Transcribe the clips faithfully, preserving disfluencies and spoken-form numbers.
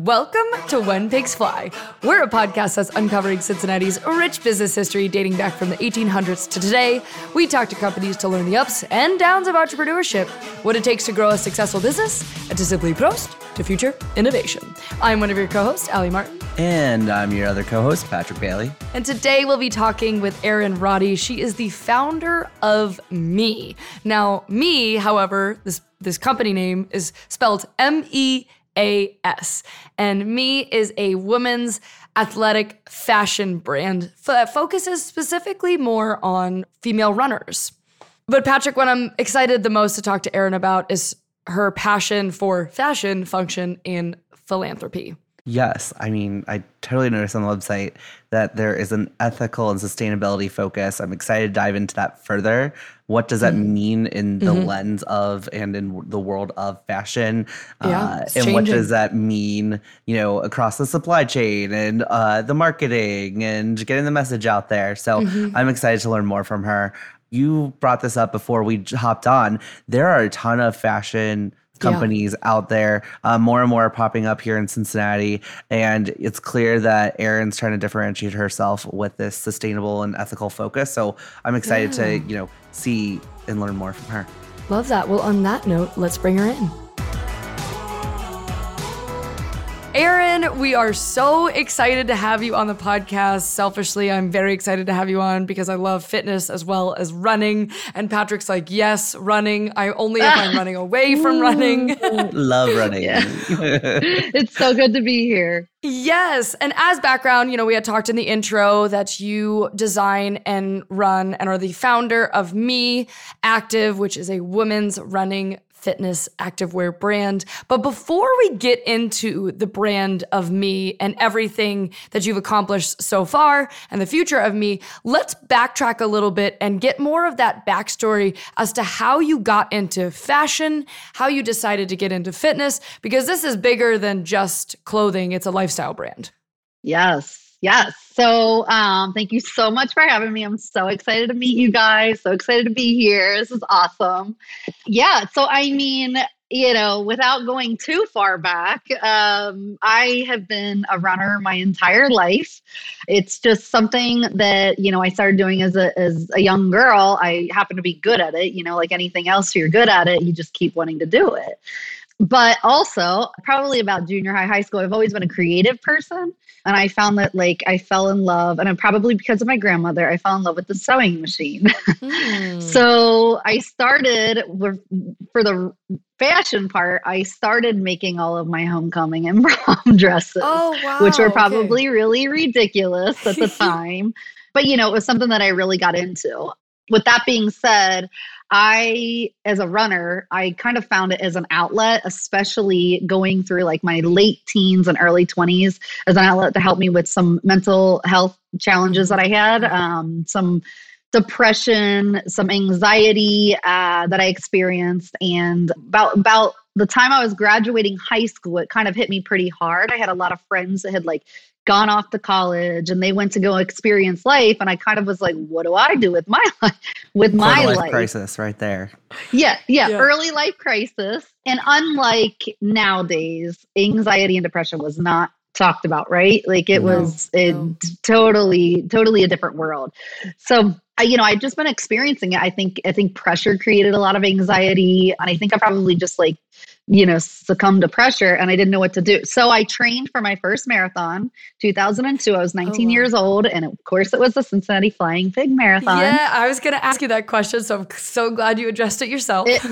and welcome to When Pigs Fly. We're a podcast that's uncovering Cincinnati's rich business history dating back from the eighteen hundreds to today. We talk to companies to learn the ups and downs of entrepreneurship, what it takes to grow a successful business, and to simply prost to future innovation. I'm one of your co-hosts, Allie Martin. And I'm your other co-host, Patrick Bailey. And today we'll be talking with Erin Roddy. She is the founder of Me. Now, Me, however, this this company name is spelled M E A S. And Me is a women's athletic fashion brand that focuses specifically more on female runners. But Patrick, what I'm excited the most to talk to Erin about is her passion for fashion, function, and philanthropy. Yes. I mean, I totally noticed on the website that there is an ethical and sustainability focus. I'm excited to dive into that further. What does that mm-hmm. mean in the mm-hmm. lens of and in the world of fashion? Yeah, uh, and changing. What does that mean, you know, across the supply chain and uh, the marketing and getting the message out there? So mm-hmm. I'm excited to learn more from her. You brought this up before we hopped on. There are a ton of fashion companies yeah. out there. Uh, more and more are popping up here in Cincinnati. And it's clear that Erin's trying to differentiate herself with this sustainable and ethical focus. So I'm excited yeah. to, you know, see and learn more from her. Love that. Well, on that note, let's bring her in. Erin, we are so excited to have you on the podcast. Selfishly, I'm very excited to have you on because I love fitness as well as running. And Patrick's like, yes, running. I only if I'm running away from running. Love running. Yeah. It's so good to be here. Yes. And as background, you know, we had talked in the intro that you design and run and are the founder of Me Active, which is a women's running fitness activewear brand. But before we get into the brand of Me and everything that you've accomplished so far and the future of Me, let's backtrack a little bit and get more of that backstory as to how you got into fashion, how you decided to get into fitness, because this is bigger than just clothing. It's a lifestyle brand. Yes. Yes. So um, thank you so much for having me. I'm so excited to meet you guys. So excited to be here. This is awesome. Yeah. So, I mean, you know, without going too far back, um, I have been a runner my entire life. It's just something that, you know, I started doing as a, as a young girl. I happen to be good at it, you know, like anything else, you're good at it. You just keep wanting to do it. But also probably about junior high, high school, I've always been a creative person. And I found that like I fell in love, and I'm probably because of my grandmother, I fell in love with the sewing machine. Mm. So I started with, for the fashion part, I started making all of my homecoming and prom dresses, oh, wow. which were probably okay. really ridiculous at the time. But, you know, it was something that I really got into. With that being said, I, as a runner, I kind of found it as an outlet, especially going through like my late teens and early twenties, as an outlet to help me with some mental health challenges that I had, um, some depression, some anxiety uh, that I experienced. And about about the time I was graduating high school, it kind of hit me pretty hard. I had a lot of friends that had like gone off to college and they went to go experience life. And I kind of was like, what do I do with my life? With my life, life crisis right there. Yeah, yeah. Yeah. Early life crisis. And unlike nowadays, anxiety and depression was not talked about, right? Like it no, was it no. totally, totally a different world. So you know, I've just been experiencing it. I think, I think pressure created a lot of anxiety. And I think I probably just like, you know, succumbed to pressure and I didn't know what to do. So I trained for my first marathon, two thousand two. I was nineteen oh. years old. And of course it was the Cincinnati Flying Pig Marathon. Yeah. I was going to ask you that question. So I'm so glad you addressed it yourself. It,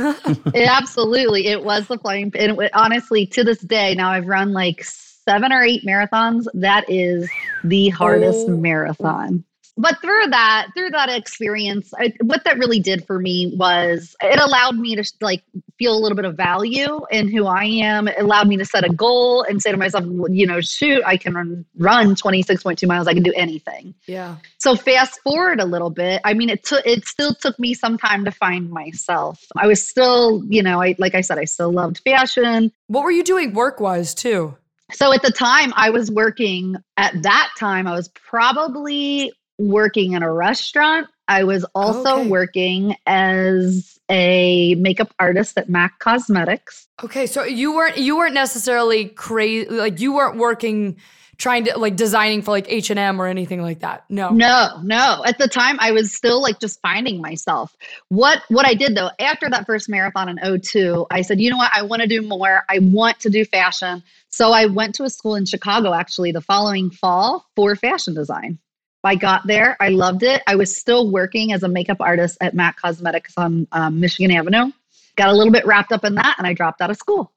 it absolutely. It was the Flying Pig. And it, honestly, to this day, now I've run like seven or eight marathons. That is the hardest oh. marathon. But through that, through that experience, I, what that really did for me was it allowed me to like feel a little bit of value in who I am. It allowed me to set a goal and say to myself, you know, shoot, I can run, run twenty-six point two miles. I can do anything. Yeah. So fast forward a little bit. I mean, it took, it still took me some time to find myself. I was still, you know, I, like I said, I still loved fashion. What were you doing work-wise too? So at the time I was working at that time, I was probably working in a restaurant I was also okay. working as a makeup artist at MAC Cosmetics. Okay, so you weren't you weren't necessarily crazy, like you weren't working trying to like designing for like H and M or anything like that. No. No, no. At the time I was still like just finding myself. What what I did though, after that first marathon in oh two, I said, "You know what? I want to do more. I want to do fashion." So I went to a school in Chicago actually the following fall for fashion design. I got there. I loved it. I was still working as a makeup artist at MAC Cosmetics on um, Michigan Avenue. Got a little bit wrapped up in that and I dropped out of school.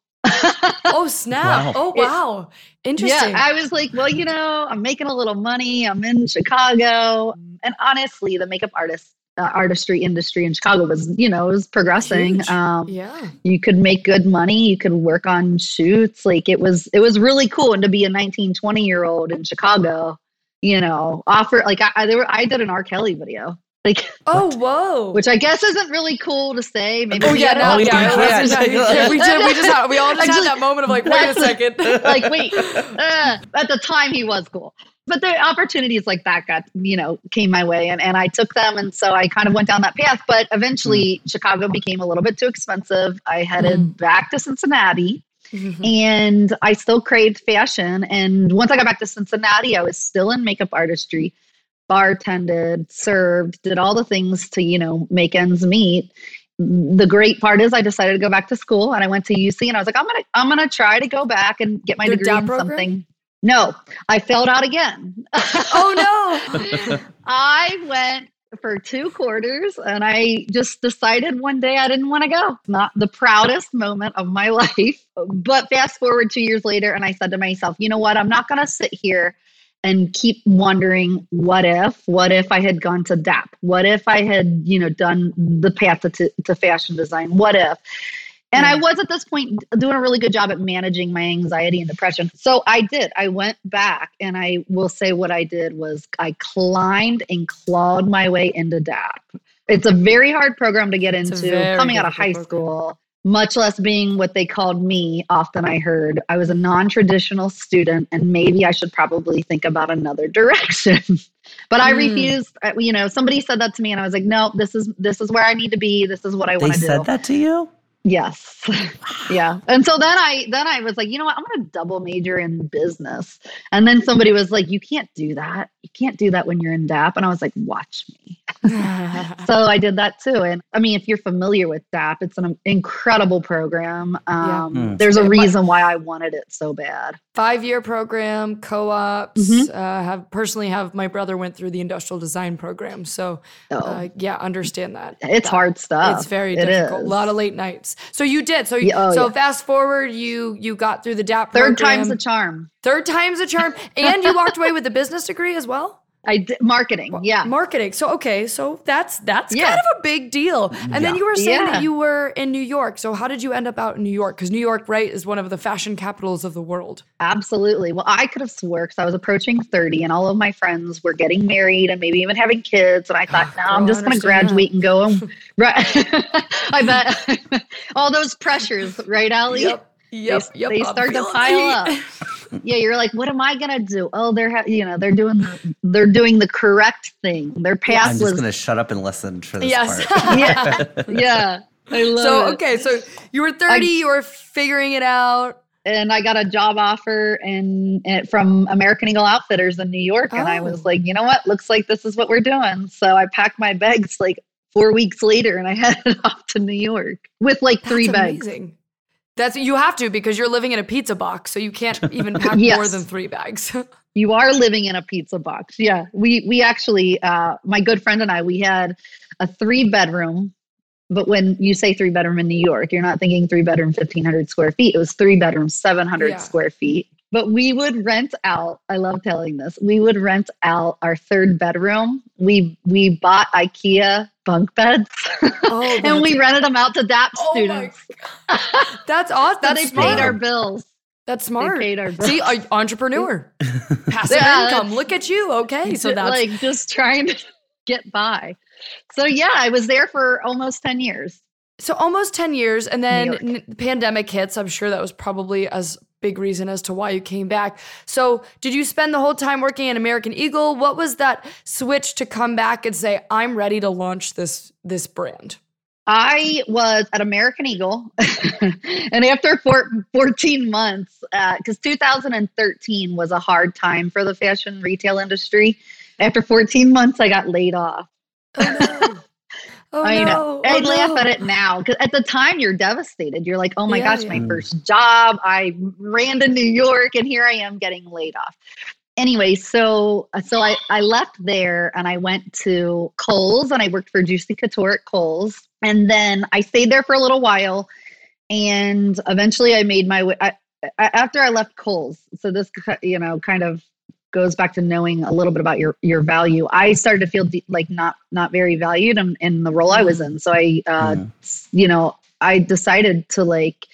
Oh, snap. Wow. Oh, wow. It, Interesting. Yeah, I was like, well, you know, I'm making a little money. I'm in Chicago. And honestly, the makeup artist uh, artistry industry in Chicago was, you know, it was progressing. Um, yeah. You could make good money. You could work on shoots. Like it was, it was really cool. And to be a nineteen, twenty year old in Chicago, you know, offer like I I, there were, I did an R. Kelly video. Like oh whoa, which I guess isn't really cool to say. Maybe oh yeah, no, yeah, yeah, yeah, yeah, we did. We just had, we all just Actually, had that moment of like, wait a second, like wait. Uh, at the time, he was cool, but the opportunities like that got you know came my way, and and I took them, and so I kind of went down that path. But eventually, mm. Chicago became a little bit too expensive. I headed mm. back to Cincinnati. Mm-hmm. And I still craved fashion. And once I got back to Cincinnati, I was still in makeup artistry, bartended, served, did all the things to, you know, make ends meet. The great part is I decided to go back to school and I went to U C and I was like, I'm going to, I'm going to try to go back and get my Your degree in program? something. No, I failed out again. Oh no. I went for two quarters and I just decided one day I didn't want to go. Not the proudest moment of my life, but fast forward two years later. And I said to myself, you know what, I'm not going to sit here and keep wondering what if, what if I had gone to D A P? What if I had, you know, done the path to, to, to fashion design? What if? And I was at this point doing a really good job at managing my anxiety and depression. So I did. I went back and I will say what I did was I climbed and clawed my way into D A P. It's a very hard program to get into coming out of high school, much less being what they called me. Often I heard I was a non-traditional student and maybe I should probably think about another direction. But I refused, mm. you know, somebody said that to me and I was like, no, this is, this is where I need to be. This is what I want to do. They said that to you? Yes. Yeah. And so then I, then I was like, you know what, I'm going to double major in business. And then somebody was like, you can't do that. You can't do that when you're in D A P. And I was like, watch me. So I did that too. And I mean, if you're familiar with D A P, it's an incredible program. Um, yeah. mm. There's a reason why I wanted it so bad. Five-year program, co-ops, mm-hmm. uh, have personally have, my brother went through the industrial design program. So oh. uh, yeah, understand that. It's that, hard stuff. It's very it difficult. Is. A lot of late nights. So you did. So you, oh, so yeah. fast forward, you you got through the D A P program. Third time's the charm. Third time's the charm. And you walked away with a business degree as well? I did marketing. Yeah. Marketing. So, okay. So that's, that's yeah. kind of a big deal. And yeah. then you were saying yeah. that you were in New York. So how did you end up out in New York? Cause New York, right, is one of the fashion capitals of the world. Absolutely. Well, I could have swore because I was approaching thirty and all of my friends were getting married and maybe even having kids. And I thought, no, oh, I'm just going to graduate that. and go. And right. I bet all those pressures, right, Allie? Yep. Yep, they, yep, they start to pile up. Yeah, you're like, what am I gonna do? Oh, they're ha- you know they're doing the, they're doing the correct thing. Their path I'm was. I'm just gonna shut up and listen for this yes. part. yeah, yeah, I love so, it. So okay, so you were thirty, I, you were figuring it out, and I got a job offer and from American Eagle Outfitters in New York, oh. and I was like, you know what? Looks like this is what we're doing. So I packed my bags like four weeks later, and I headed off to New York with like three That's bags. Amazing. That's you have to because you're living in a pizza box, so you can't even pack yes. more than three bags. You are living in a pizza box. Yeah, we we actually, uh, my good friend and I, we had a three bedroom. But when you say three bedroom in New York, you're not thinking three bedroom fifteen hundred square feet. It was three bedroom seven hundred yeah. square feet. But we would rent out. I love telling this. We would rent out our third bedroom. We we bought IKEA bunk beds, oh, and we rented them out to D A P oh students. That's awesome. That's they smart. Paid our bills. That's smart. They paid our bills. See, entrepreneur, passive yeah, income. Look at you. Okay, so that's like just trying to get by. So yeah, I was there for almost ten years. So almost ten years, and then pandemic hits. I'm sure that was probably as big reason as to why you came back. So did you spend the whole time working at American Eagle? What was that switch to come back and say, I'm ready to launch this, this brand? I was at American Eagle and after four, fourteen months, uh, cause two thousand thirteen was a hard time for the fashion retail industry. After fourteen months, I got laid off. Oh, no. Oh, I know. No. I oh, laugh no. at it now because at the time you're devastated. You're like, oh my yeah, gosh, yeah. my first job. I ran to New York and here I am getting laid off. Anyway, so so I, I left there and I went to Kohl's and I worked for Juicy Couture at Kohl's. And then I stayed there for a little while and eventually I made my way. I, after I left Kohl's, so this, you know, kind of goes back to knowing a little bit about your, your value. I started to feel de- like not, not very valued in, in the role I was in. So I, uh, yeah. you know, I decided to like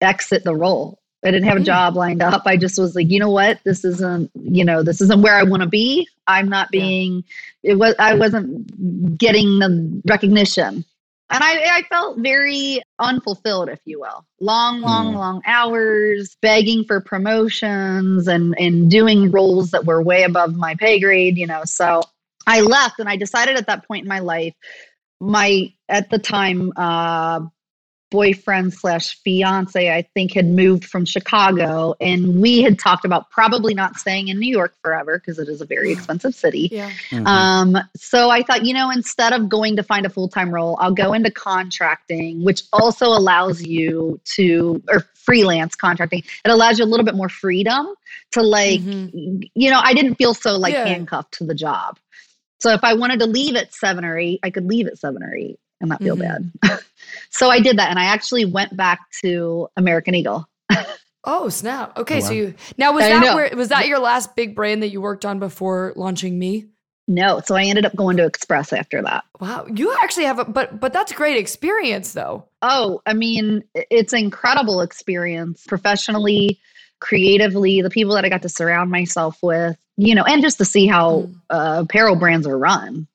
exit the role. I didn't have a job lined up. I just was like, you know what, this isn't, you know, this isn't where I want to be. I'm not being, yeah. it was, I wasn't getting the recognition. And I, I felt very unfulfilled, if you will. Long, long, mm. long hours, begging for promotions and, and doing roles that were way above my pay grade, you know. So I left and I decided at that point in my life, my, at the time, uh, boyfriend slash fiance, I think had moved from Chicago and we had talked about probably not staying in New York forever because it is a very expensive city. Yeah. Mm-hmm. Um, so I thought, you know, instead of going to find a full-time role, I'll go into contracting, which also allows you to, or freelance contracting. It allows you a little bit more freedom to like, mm-hmm. you know, I didn't feel so like yeah. handcuffed to the job. So if I wanted to leave at seven or eight, I could leave at seven or eight. And not feel mm-hmm. bad. So I did that. And I actually went back to American Eagle. Oh, snap. Okay. Oh, wow. So you, now was I that know. where, was that your last big brand that you worked on before launching Me? No. So I ended up going to Express after that. Wow. You actually have a, but, but that's a great experience though. Oh, I mean, it's an incredible experience professionally, creatively, the people that I got to surround myself with, you know, and just to see how mm. uh, apparel brands are run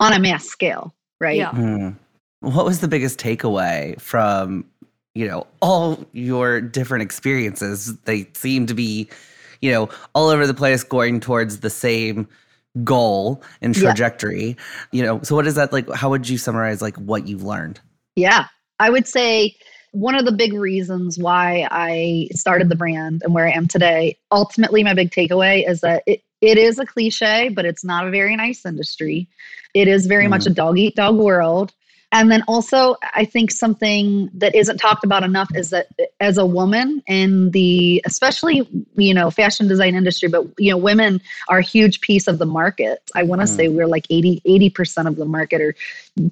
on a mass scale. Right. Yeah. Mm. What was the biggest takeaway from, you know, all your different experiences? They seem to be, you know, all over the place going towards the same goal and trajectory, yeah. you know. So what is that like? How would you summarize like what you've learned? Yeah, I would say one of the big reasons why I started the brand and where I am today, ultimately my big takeaway is that it, it is a cliche, but it's not a very nice industry. It is very mm. much a dog eat dog world. And then also, I think something that isn't talked about enough is that as a woman in the, especially, you know, fashion design industry, but, you know, women are a huge piece of the market. I want to mm. say we're like eighty, eighty percent of the market or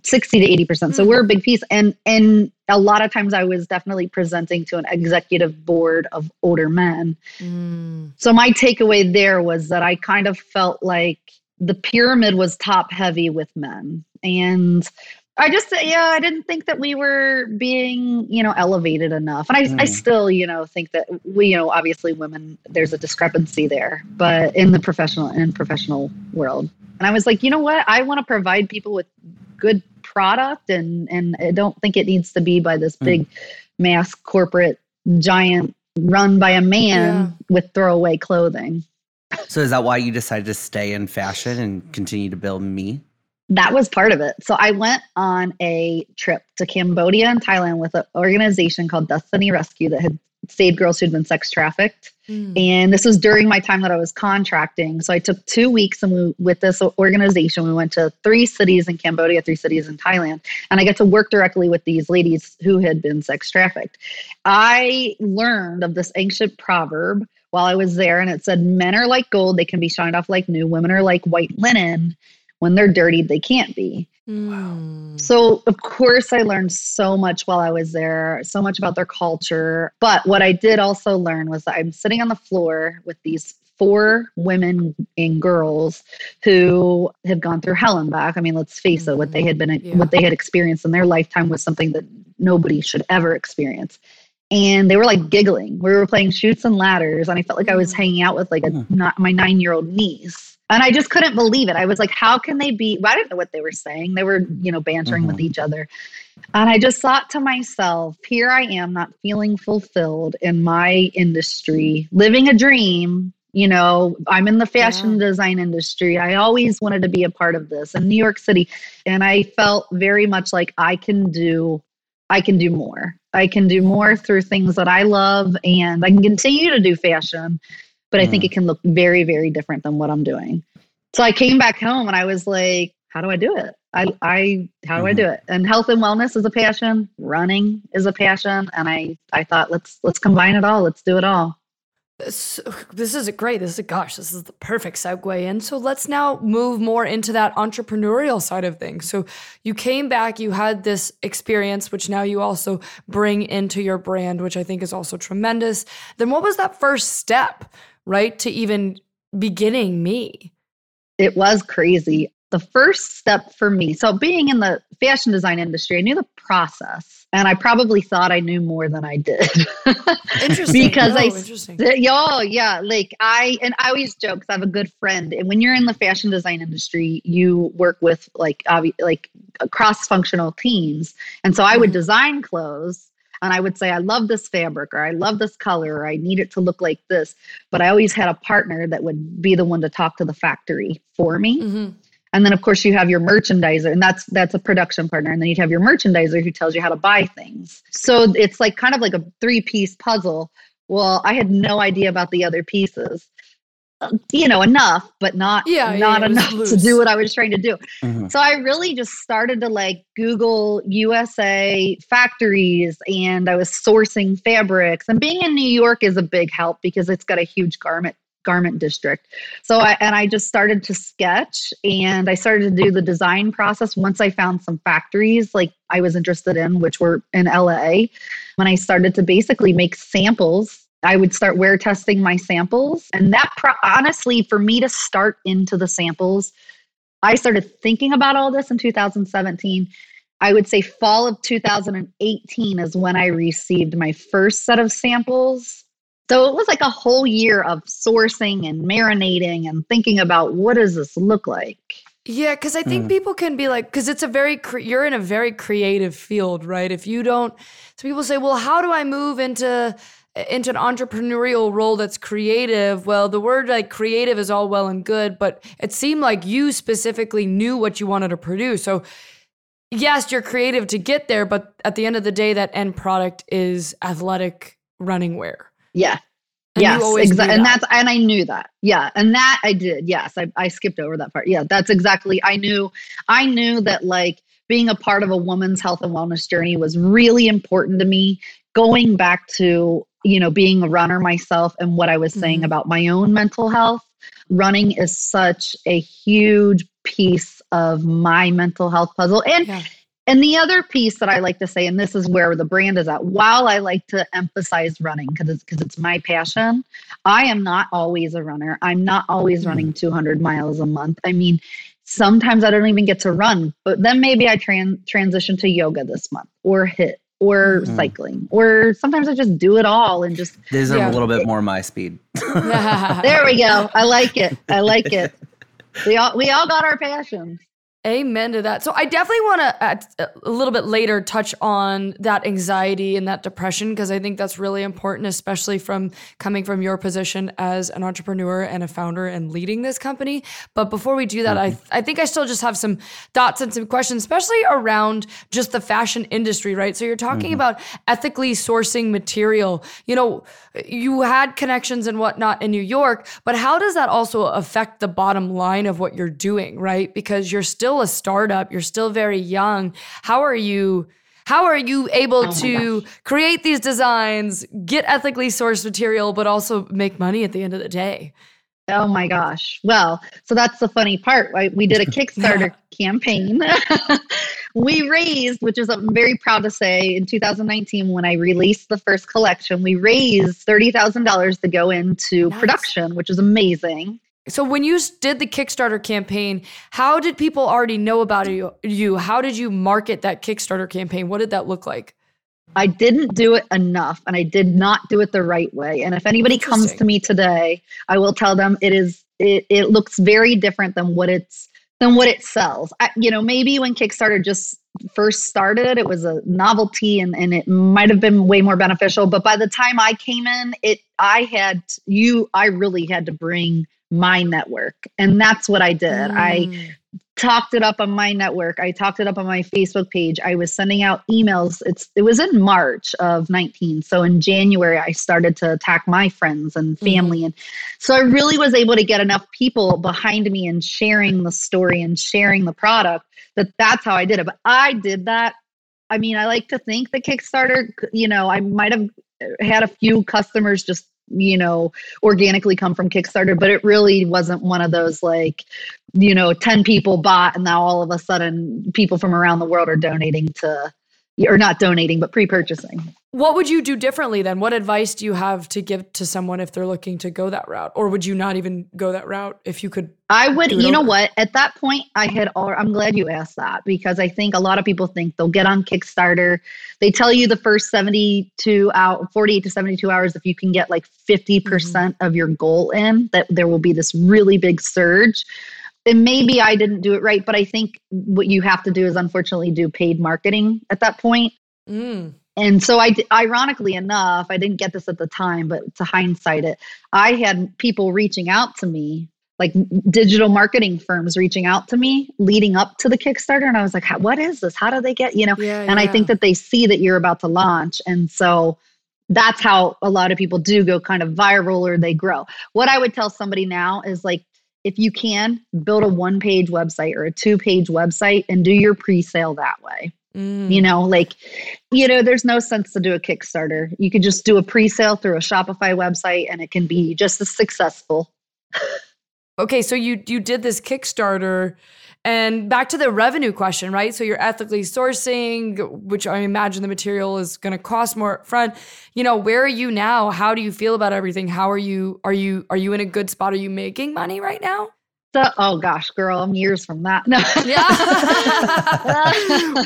sixty to eighty percent. Mm. So we're a big piece. And, and a lot of times I was definitely presenting to an executive board of older men. Mm. So my takeaway there was that I kind of felt like the pyramid was top heavy with men. And I just, yeah, I didn't think that we were being, you know, elevated enough. And I, mm. I still, you know, think that we, you know, obviously women, there's a discrepancy there, but in the professional and professional world. And I was like, you know what? I want to provide people with good product. And, and I don't think it needs to be by this big mm. mass corporate giant run by a man yeah. with throwaway clothing. So is that why you decided to stay in fashion and continue to build Me? That was part of it. So I went on a trip to Cambodia and Thailand with an organization called Destiny Rescue that had saved girls who'd been sex trafficked. Mm. And this was during my time that I was contracting. So I took two weeks and we, with this organization, we went to three cities in Cambodia, three cities in Thailand. And I got to work directly with these ladies who had been sex trafficked. I learned of this ancient proverb while I was there. And it said, men are like gold. They can be shined off like new. Women are like white linen. When they're dirty, they can't be. Wow. So, of course, I learned so much while I was there, so much about their culture. But what I did also learn was that I'm sitting on the floor with these four women and girls who have gone through hell and back. I mean, let's face it, what they had been, yeah. what they had experienced in their lifetime was something that nobody should ever experience. And they were like giggling. We were playing shoots and ladders, and I felt like I was hanging out with like a, not my nine-year-old niece. And I just couldn't believe it. I was like, how can they be? Well, I didn't know what they were saying. They were, you know, bantering mm-hmm. with each other. And I just thought to myself, here I am not feeling fulfilled in my industry, living a dream. You know, I'm in the fashion yeah. design industry. I always wanted to be a part of this in New York City. And I felt very much like I can do, I can do more. I can do more through things that I love, and I can continue to do fashion, but I mm. think it can look very, very different than what I'm doing. So I came back home and I was like, how do I do it? I, I, how do mm. I do it? And health and wellness is a passion. Running is a passion. And I, I thought, let's, let's combine it all. Let's do it all. This, this is a great, this is a, gosh, this is the perfect segue in. So let's now move more into that entrepreneurial side of things. So you came back, you had this experience, which now you also bring into your brand, which I think is also tremendous. Then what was that first step, right, to even beginning Me? It was crazy. The first step for me, so being in the fashion design industry, I knew the process, and I probably thought I knew more than I did. Interesting. Because oh, I, interesting. Oh, yeah, like I, and I always joke, because I have a good friend, and when you're in the fashion design industry, you work with like, obvi- like cross-functional teams, and so I would design clothes, and I would say, I love this fabric, or I love this color, or I need it to look like this, but I always had a partner that would be the one to talk to the factory for me. Mm-hmm. And then, of course, you have your merchandiser, and that's that's a production partner. And then you'd have your merchandiser who tells you how to buy things. So it's like kind of like a three-piece puzzle. Well, I had no idea about the other pieces. You know, enough, but not, yeah, not yeah, enough to do what I was trying to do. Mm-hmm. So I really just started to like Google U S A factories, and I was sourcing fabrics. And being in New York is a big help because it's got a huge garment garment district. So I, and I just started to sketch, and I started to do the design process. Once I found some factories like I was interested in, which were in L A, when I started to basically make samples, I would start wear testing my samples. And that pro- honestly, for me to start into the samples, I started thinking about all this in two thousand seventeen. I would say fall of two thousand eighteen is when I received my first set of samples. So it was like a whole year of sourcing and marinating and thinking about, what does this look like? Yeah, because I think mm. people can be like, because it's a very, cre- you're in a very creative field, right? If you don't, so people say, well, how do I move into into an entrepreneurial role that's creative? Well, the word like creative is all well and good, but it seemed like you specifically knew what you wanted to produce. So yes, you're creative to get there, but at the end of the day, that end product is athletic running wear. Yeah. And yes. Exa- and that's, and I knew that. Yeah. And that I did. Yes. I, I skipped over that part. Yeah. That's exactly. I knew, I knew that like being a part of a woman's health and wellness journey was really important to me, going back to, you know, being a runner myself and what I was saying mm-hmm. about my own mental health. Running is such a huge piece of my mental health puzzle. And yeah. And the other piece that I like to say, and this is where the brand is at, while I like to emphasize running because it's, because it's my passion, I am not always a runner. I'm not always running two hundred miles a month. I mean, sometimes I don't even get to run, but then maybe I tran- transition to yoga this month, or HIIT, or mm-hmm. cycling, or sometimes I just do it all and just. These are yeah. a little bit more my speed. There we go. I like it. I like it. We all we all got our passions. Amen to that. So I definitely want to uh, a little bit later touch on that anxiety and that depression, because I think that's really important, especially from coming from your position as an entrepreneur and a founder and leading this company. But before we do that, I, I think I still just have some thoughts and some questions, especially around just the fashion industry, right? So you're talking mm-hmm. about ethically sourcing material. You know, you had connections and whatnot in New York, but how does that also affect the bottom line of what you're doing, right? Because you're still a startup, you're still very young. How are you, how are you able oh to create these designs, get ethically sourced material, but also make money at the end of the day? Oh my gosh. Well, so that's the funny part, right? We did a Kickstarter campaign. We raised, which is I'm very proud to say, in two thousand nineteen, when I released the first collection, we raised thirty thousand dollars to go into nice. production, which is amazing. So when you did the Kickstarter campaign, how did people already know about you? How did you market that Kickstarter campaign? What did that look like? I didn't do it enough and I did not do it the right way. And if anybody comes to me today, I will tell them it is, it, it looks very different than what it's, than what it sells. I, you know, maybe when Kickstarter just first started, it was a novelty and, and it might've been way more beneficial. But by the time I came in, it, I had you, I really had to bring my network. And that's what I did. Mm. I talked it up on my network. I talked it up on my Facebook page. I was sending out emails. It's, it was in March of nineteen. So in January, I started to attack my friends and family. Mm-hmm. And so I really was able to get enough people behind me and sharing the story and sharing the product that that's how I did it. But I did that. I mean, I like to think that Kickstarter, you know, I might've had a few customers just, you know, organically come from Kickstarter, but it really wasn't one of those like, you know, ten people bought and now all of a sudden people from around the world are donating to, or not donating, but pre-purchasing. What would you do differently then? What advice do you have to give to someone if they're looking to go that route? Or would you not even go that route if you could? I would, you know what, at that point I had, all, I'm glad you asked that because I think a lot of people think they'll get on Kickstarter. They tell you the first seventy-two out, forty-eight to seventy-two hours, if you can get like fifty percent mm-hmm. of your goal in, that there will be this really big surge. And maybe I didn't do it right, but I think what you have to do is unfortunately do paid marketing at that point. Mm. And so I, ironically enough, I didn't get this at the time, but to hindsight it, I had people reaching out to me, like digital marketing firms reaching out to me leading up to the Kickstarter. And I was like, what is this? How do they get, you know, yeah, and yeah. I think that they see that you're about to launch. And so that's how a lot of people do go kind of viral or they grow. What I would tell somebody now is like, if you can, build a one-page website or a two-page website and do your pre-sale that way. Mm. You know, like, you know, there's no sense to do a Kickstarter. You could just do a pre-sale through a Shopify website and it can be just as successful. Okay, so you you did this Kickstarter and back to the revenue question, right? So you're ethically sourcing, which I imagine the material is going to cost more up front. You know, where are you now? How do you feel about everything? How are you are you are you in a good spot? Are you making money right now? So, oh gosh, girl, I'm years from that. No. Yeah.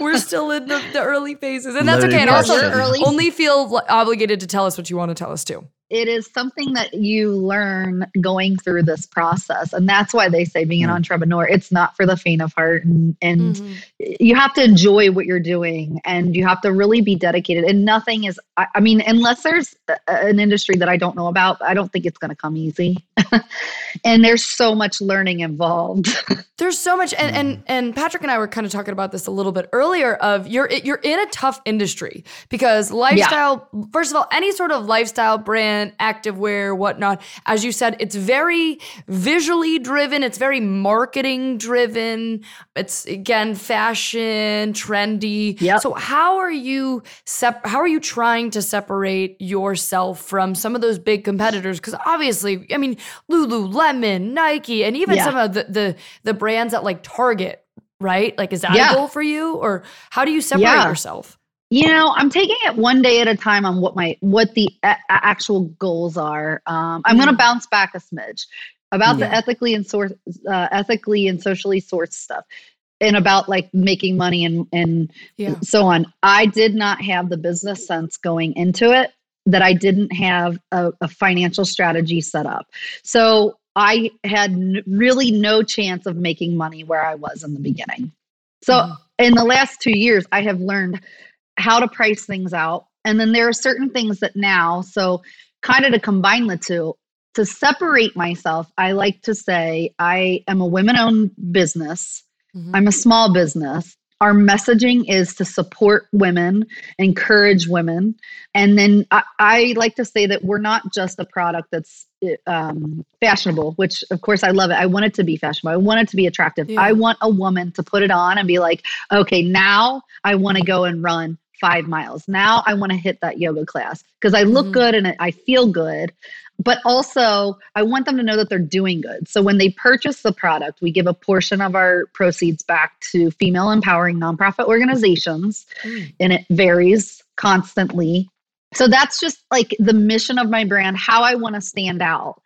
We're still in the, the early phases. And that's okay. And also early. Only feel obligated to tell us what you want to tell us too. It is something that you learn going through this process. And that's why they say being an entrepreneur, it's not for the faint of heart. And, and mm-hmm. you have to enjoy what you're doing and you have to really be dedicated. And nothing is, I, I mean, unless there's a, an industry that I don't know about, I don't think it's going to come easy. And there's so much learning involved. There's so much. And, and, and Patrick and I were kind of talking about this a little bit earlier of you're, you're in a tough industry because lifestyle, yeah. First of all, any sort of lifestyle brand, activewear, whatnot. As you said, it's very visually driven. It's very marketing driven. It's again, fashion, trendy. Yep. So how are you sep- How are you trying to separate yourself from some of those big competitors? Because obviously, I mean, Lululemon, Nike, and even yeah. some of the, the the brands at like Target, right? Like, is that yeah. a goal for you? Or how do you separate yeah. yourself? You know, I'm taking it one day at a time on what my what the a- actual goals are. Um, I'm mm. going to bounce back a smidge about yeah. the ethically and source, uh, ethically and socially sourced stuff, and about like making money and and yeah. so on. I did not have the business sense going into it that I didn't have a, a financial strategy set up. So I had n- really no chance of making money where I was in the beginning. So mm. in the last two years, I have learned how to price things out. And then there are certain things that now, so kind of to combine the two, to separate myself, I like to say I am a women-owned business. Mm-hmm. I'm a small business. Our messaging is to support women, encourage women. And then I, I like to say that we're not just a product that's um, fashionable, which of course I love it. I want it to be fashionable. I want it to be attractive. Yeah. I want a woman to put it on and be like, okay, now I want to go and run five miles. Now I want to hit that yoga class because I look mm-hmm. good and I feel good, but also I want them to know that they're doing good. So when they purchase the product, we give a portion of our proceeds back to female empowering nonprofit organizations mm. and it varies constantly. So that's just like the mission of my brand, how I want to stand out.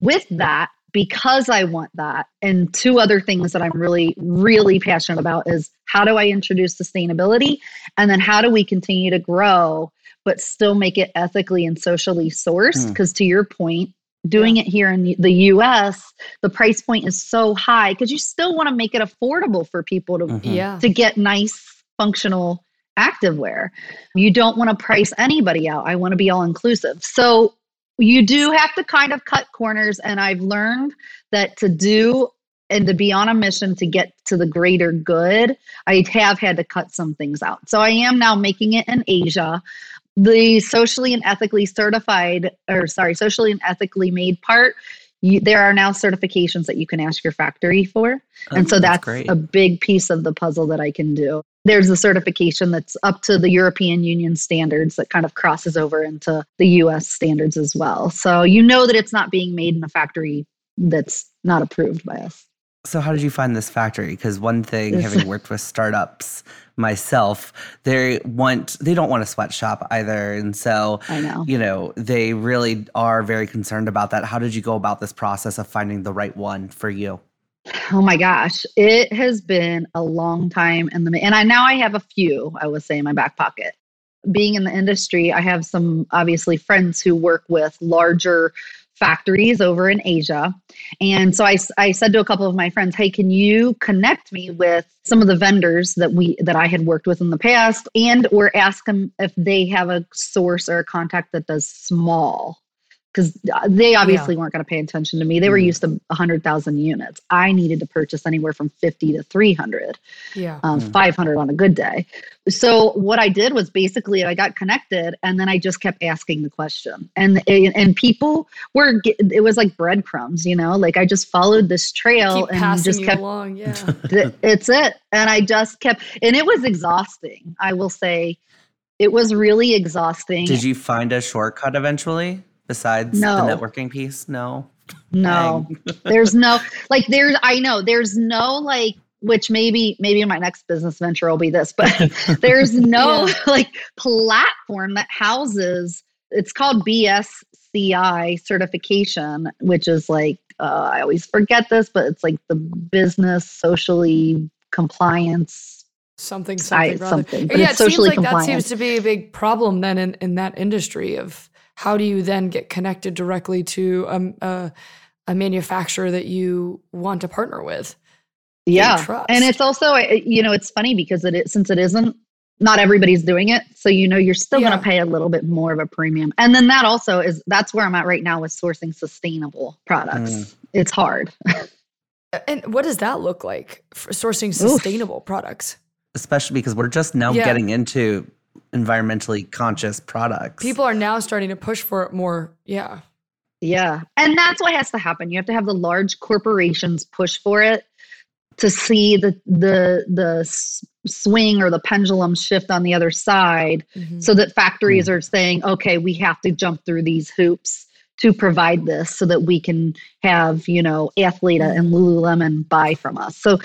With that, because I want that. And two other things that I'm really, really passionate about is how do I introduce sustainability? And then how do we continue to grow, but still make it ethically and socially sourced? Because mm. to your point, doing it here in the U S, the price point is so high because you still want to make it affordable for people to, mm-hmm. yeah. to get nice, functional activewear. You don't want to price anybody out. I want to be all inclusive. So you do have to kind of cut corners. And I've learned that to do and to be on a mission to get to the greater good, I have had to cut some things out. So I am now making it in Asia. The socially and ethically certified, or sorry, socially and ethically made part, you, there are now certifications that you can ask your factory for. Oh, and so that's, that's a big piece of the puzzle that I can do. There's a certification that's up to the European Union standards that kind of crosses over into the U S standards as well. So you know that it's not being made in a factory that's not approved by us. So how did you find this factory? Because one thing, having worked with startups myself, they want they don't want a sweatshop either. And so, I know. you know, they really are very concerned about that. How did you go about this process of finding the right one for you? Oh my gosh, it has been a long time in the and I now I have a few, I would say, in my back pocket. Being in the industry, I have some obviously friends who work with larger factories over in Asia. And so I, I said to a couple of my friends, hey, can you connect me with some of the vendors that we that I had worked with in the past, and or ask them if they have a source or a contact that does small? Because they obviously yeah. weren't going to pay attention to me. They were used to one hundred thousand units. I needed to purchase anywhere from fifty to three hundred, yeah. um, mm. five hundred on a good day. So what I did was basically I got connected, and then I just kept asking the question. And and people were, it was like breadcrumbs, you know, like I just followed this trail. Keep and just kept along. Yeah. It's it. And I just kept, and it was exhausting. I will say it was really exhausting. Did you find a shortcut eventually? Besides no. the networking piece? No. No. There's no, like there's, I know there's no like, which maybe, maybe my next business venture will be this, but there's no yeah. like platform that houses, it's called B S C I certification, which is like, uh, I always forget this, but it's like the business socially compliance something, something, I, something. But yeah, it's it seems like compliant. That seems to be a big problem then in, in that industry of, how do you then get connected directly to um, uh, a manufacturer that you want to partner with? Yeah. And, and it's also, you know, it's funny because it is, since it isn't, not everybody's doing it. So, you know, you're still yeah. going to pay a little bit more of a premium. And then that also is, that's where I'm at right now with sourcing sustainable products. Mm. It's hard. And what does that look like for sourcing sustainable Oof. products? Especially because we're just now yeah. getting into environmentally conscious products. People are now starting to push for it more. Yeah. Yeah. And that's what has to happen. You have to have the large corporations push for it to see the the the swing or the pendulum shift on the other side mm-hmm. so that factories mm-hmm. are saying, okay, we have to jump through these hoops to provide this so that we can have, you know, Athleta and Lululemon buy from us. So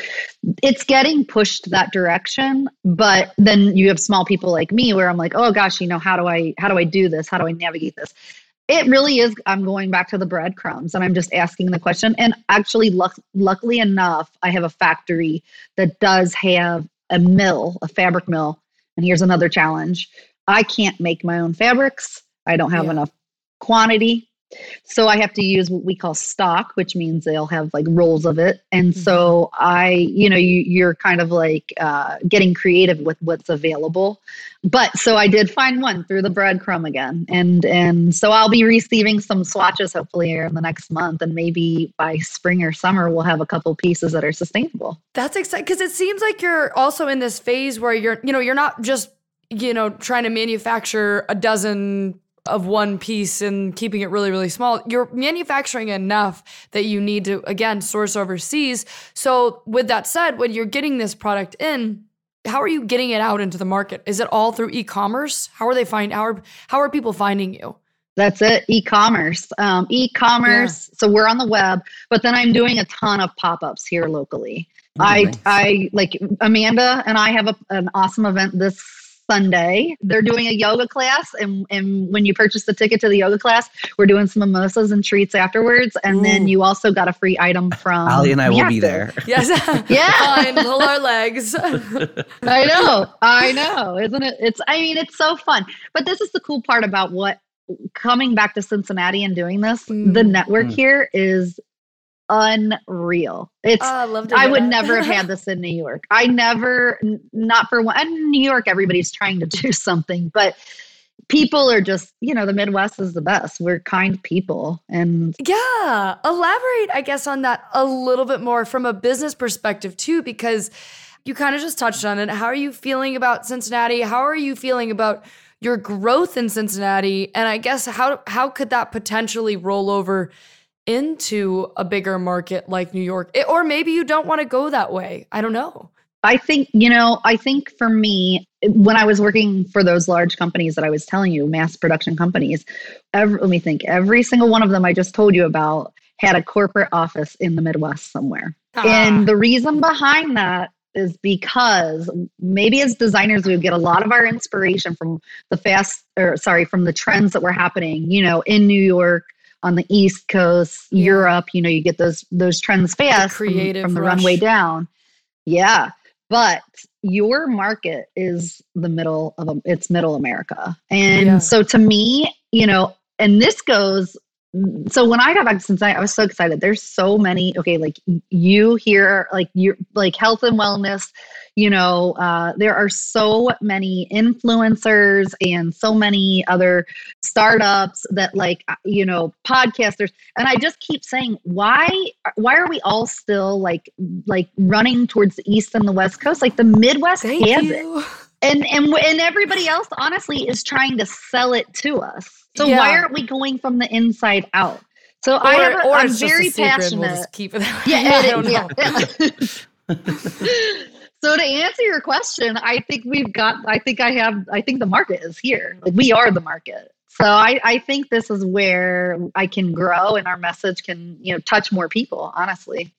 it's getting pushed that direction, but then you have small people like me where I'm like, oh gosh, you know, how do I, how do I do this? How do I navigate this? It really is, I'm going back to the breadcrumbs and I'm just asking the question. And actually, luck, luckily enough, I have a factory that does have a mill, a fabric mill. And here's another challenge. I can't make my own fabrics. I don't have yeah. enough quantity. So I have to use what we call stock, which means they'll have like rolls of it. And mm-hmm. so I, you know, you, you're kind of like uh, getting creative with what's available. But so I did find one through the breadcrumb again. And and so I'll be receiving some swatches hopefully here in the next month. And maybe by spring or summer, we'll have a couple pieces that are sustainable. That's exciting. Because it seems like you're also in this phase where you're, you know, you're not just, you know, trying to manufacture a dozen of one piece and keeping it really, really small. You're manufacturing enough that you need to, again, source overseas. So with that said, when you're getting this product in, how are you getting it out into the market? Is it all through e-commerce? How are they find, how are, how are people finding you? That's it. E-commerce, um, e-commerce. Yeah. So we're on the web, but then I'm doing a ton of pop-ups here locally. Oh, I, nice. I like Amanda and I have a, an awesome event this Sunday. They're doing a yoga class. And, and when you purchase the ticket to the yoga class, we're doing some mimosas and treats afterwards. And Ooh. Then you also got a free item from Ali and I will Active. Be there. Yes. Yeah. Fine. Pull our legs. I know. I know. Isn't it? It's, I mean, it's so fun. But this is the cool part about what coming back to Cincinnati and doing this, mm. the network mm. here is unreal. It's oh, I, love to I would that. Never have had this in New York. I never, n- not for one. In New York, everybody's trying to do something, but people are just, you know, the Midwest is the best. We're kind people, and yeah. Elaborate, I guess, on that a little bit more from a business perspective too, because you kind of just touched on it. How are you feeling about Cincinnati? How are you feeling about your growth in Cincinnati? And I guess how how could that potentially roll over into a bigger market like New York? It, or maybe you don't want to go that way. I don't know. I think, you know, I think for me, when I was working for those large companies that I was telling you, mass production companies, every, let me think, every single one of them I just told you about had a corporate office in the Midwest somewhere. Ah. And the reason behind that is because maybe as designers, we get a lot of our inspiration from the fast, or sorry, from the trends that were happening, you know, in New York, on the East Coast, yeah. Europe, you know, you get those those trends fast from, from the rush. Runway down. Yeah. But your market is the middle of, a, it's middle America. And yeah. so to me, you know, and this goes, so when I got back to Cincinnati, I was so excited. There's so many, okay, like you here, like you, like health and wellness, you know, uh, there are so many influencers and so many other startups that like, you know, podcasters. And I just keep saying, why, why are we all still like, like running towards the East and the West Coast? Like the Midwest Thank has you. It. And, and, and everybody else honestly is trying to sell it to us. So yeah. why aren't we going from the inside out? So or, I have, a, or I'm it's very just a passionate. We'll just keep it yeah, it, yeah, yeah. So to answer your question, I think we've got, I think I have, I think the market is here. Like we are the market. So I, I think this is where I can grow and our message can, you know, touch more people, honestly.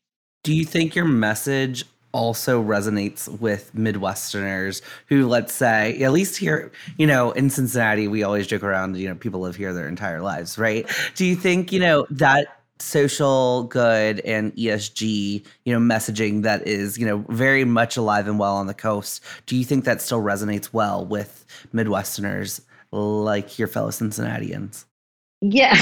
Do you think your message also resonates with Midwesterners who, let's say, at least here, you know, in Cincinnati, we always joke around, you know, people live here their entire lives, right? Do you think, you know, that social good and E S G, you know, messaging that is, you know, very much alive and well on the coast, do you think that still resonates well with Midwesterners like your fellow Cincinnatians? Yeah.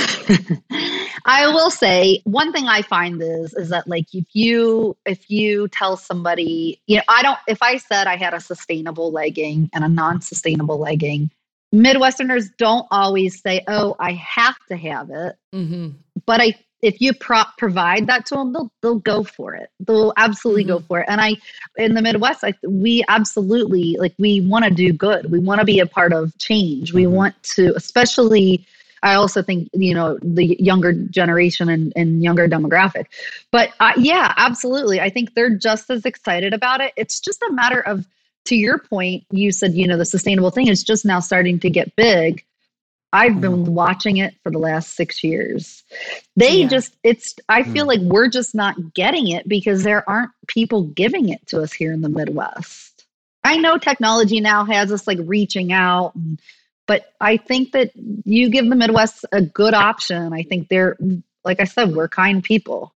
I will say one thing I find is, is that like, if you, if you tell somebody, you know, I don't, if I said I had a sustainable legging and a non-sustainable legging, Midwesterners don't always say, oh, I have to have it. Mm-hmm. But I, if you pro- provide that to them, they'll, they'll go for it. They'll absolutely mm-hmm. go for it. And I, in the Midwest, I, we absolutely like, we want to do good. We want to be a part of change. Mm-hmm. We want to, especially I also think, you know, the younger generation and, and younger demographic. But uh, yeah, absolutely. I think they're just as excited about it. It's just a matter of, to your point, you said, you know, the sustainable thing is just now starting to get big. I've been watching it for the last six years. They yeah. just, it's, I feel mm. like we're just not getting it because there aren't people giving it to us here in the Midwest. I know technology now has us like reaching out and but I think that you give the Midwest a good option. I think they're, like I said, we're kind people.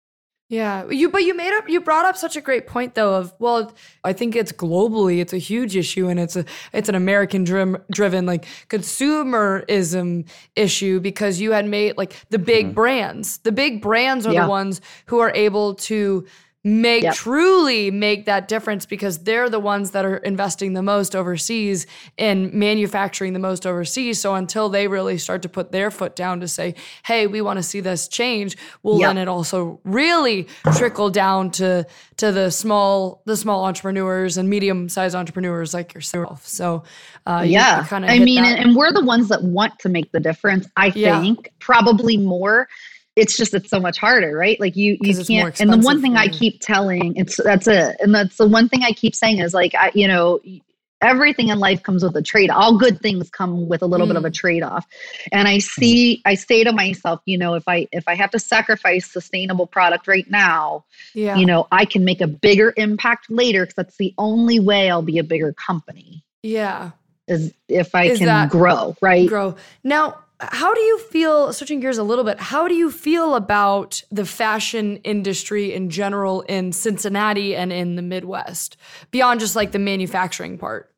Yeah. You, but you made up, you brought up such a great point though of, well, I think it's globally, it's a huge issue and it's a, it's an American dr- driven like consumerism issue because you had made like the big mm-hmm. brands, the big brands are yeah. the ones who are able to make yep. truly make that difference because they're the ones that are investing the most overseas and manufacturing the most overseas. So until they really start to put their foot down to say, hey, we want to see this change, well, yep. then it also really trickle down to to the small the small entrepreneurs and medium-sized entrepreneurs like yourself. So uh, yeah, you, you kind of I mean, that. And we're the ones that want to make the difference, I yeah. think, probably more. It's just, it's so much harder, right? Like you, you can't, and the one thing I keep telling it's, that's it. And that's the one thing I keep saying is like, I, you know, everything in life comes with a trade. All good things come with a little mm. bit of a trade-off. And I see, I say to myself, you know, if I, if I have to sacrifice sustainable product right now, yeah. you know, I can make a bigger impact later because that's the only way I'll be a bigger company. Yeah. is if I is can grow, right? Grow. Now, how do you feel, switching gears a little bit, how do you feel about the fashion industry in general in Cincinnati and in the Midwest, beyond just like the manufacturing part?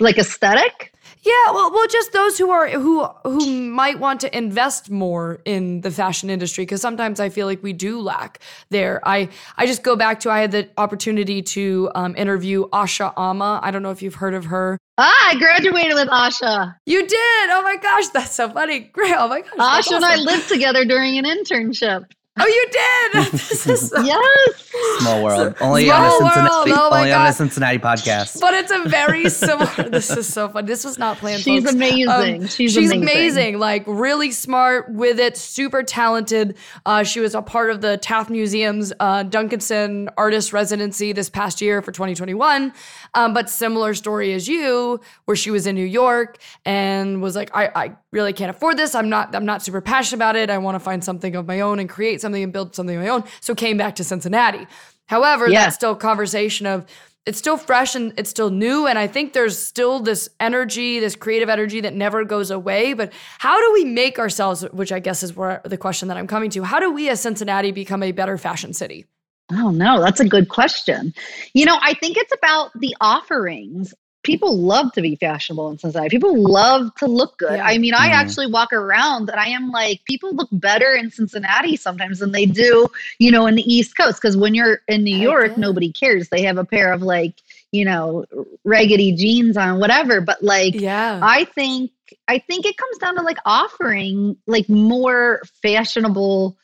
Like aesthetic? Yeah, well, well, just those who are who who might want to invest more in the fashion industry, because sometimes I feel like we do lack there. I I just go back to I had the opportunity to um, interview Asha Ama. I don't know if you've heard of her. Ah, I graduated with Asha. You did? Oh my gosh, that's so funny! Great! Oh my gosh, Asha awesome. And I lived together during an internship. Oh, you did! This is so yes. Small world. Only Small on a Cincinnati, world. Oh my only God. On a Cincinnati podcast. But it's a very similar. This is so fun. This was not planned. She's folks. amazing. Um, she's, she's amazing. amazing. Like really smart with it. Super talented. Uh, she was a part of the Taft Museum's uh, Duncanson Artist Residency this past year for twenty twenty-one. Um, but similar story as you, where she was in New York and was like, I, I really can't afford this. I'm not. I'm not super passionate about it. I want to find something of my own and create something and build something of my own, so came back to Cincinnati. However, yeah. That's still a conversation of, it's still fresh and it's still new, and I think there's still this energy, this creative energy that never goes away, but how do we make ourselves, which I guess is where the question that I'm coming to, how do we as Cincinnati become a better fashion city? Oh no, that's a good question. You know, I think it's about the offerings. People love to be fashionable in Cincinnati. People love to look good. Yeah. I mean, I mm. actually walk around and I am like, people look better in Cincinnati sometimes than they do, you know, in the East Coast. Because when you're in New York, okay. Nobody cares. They have a pair of like, you know, raggedy jeans on, whatever. But like, yeah. I think, I think it comes down to like offering like more fashionable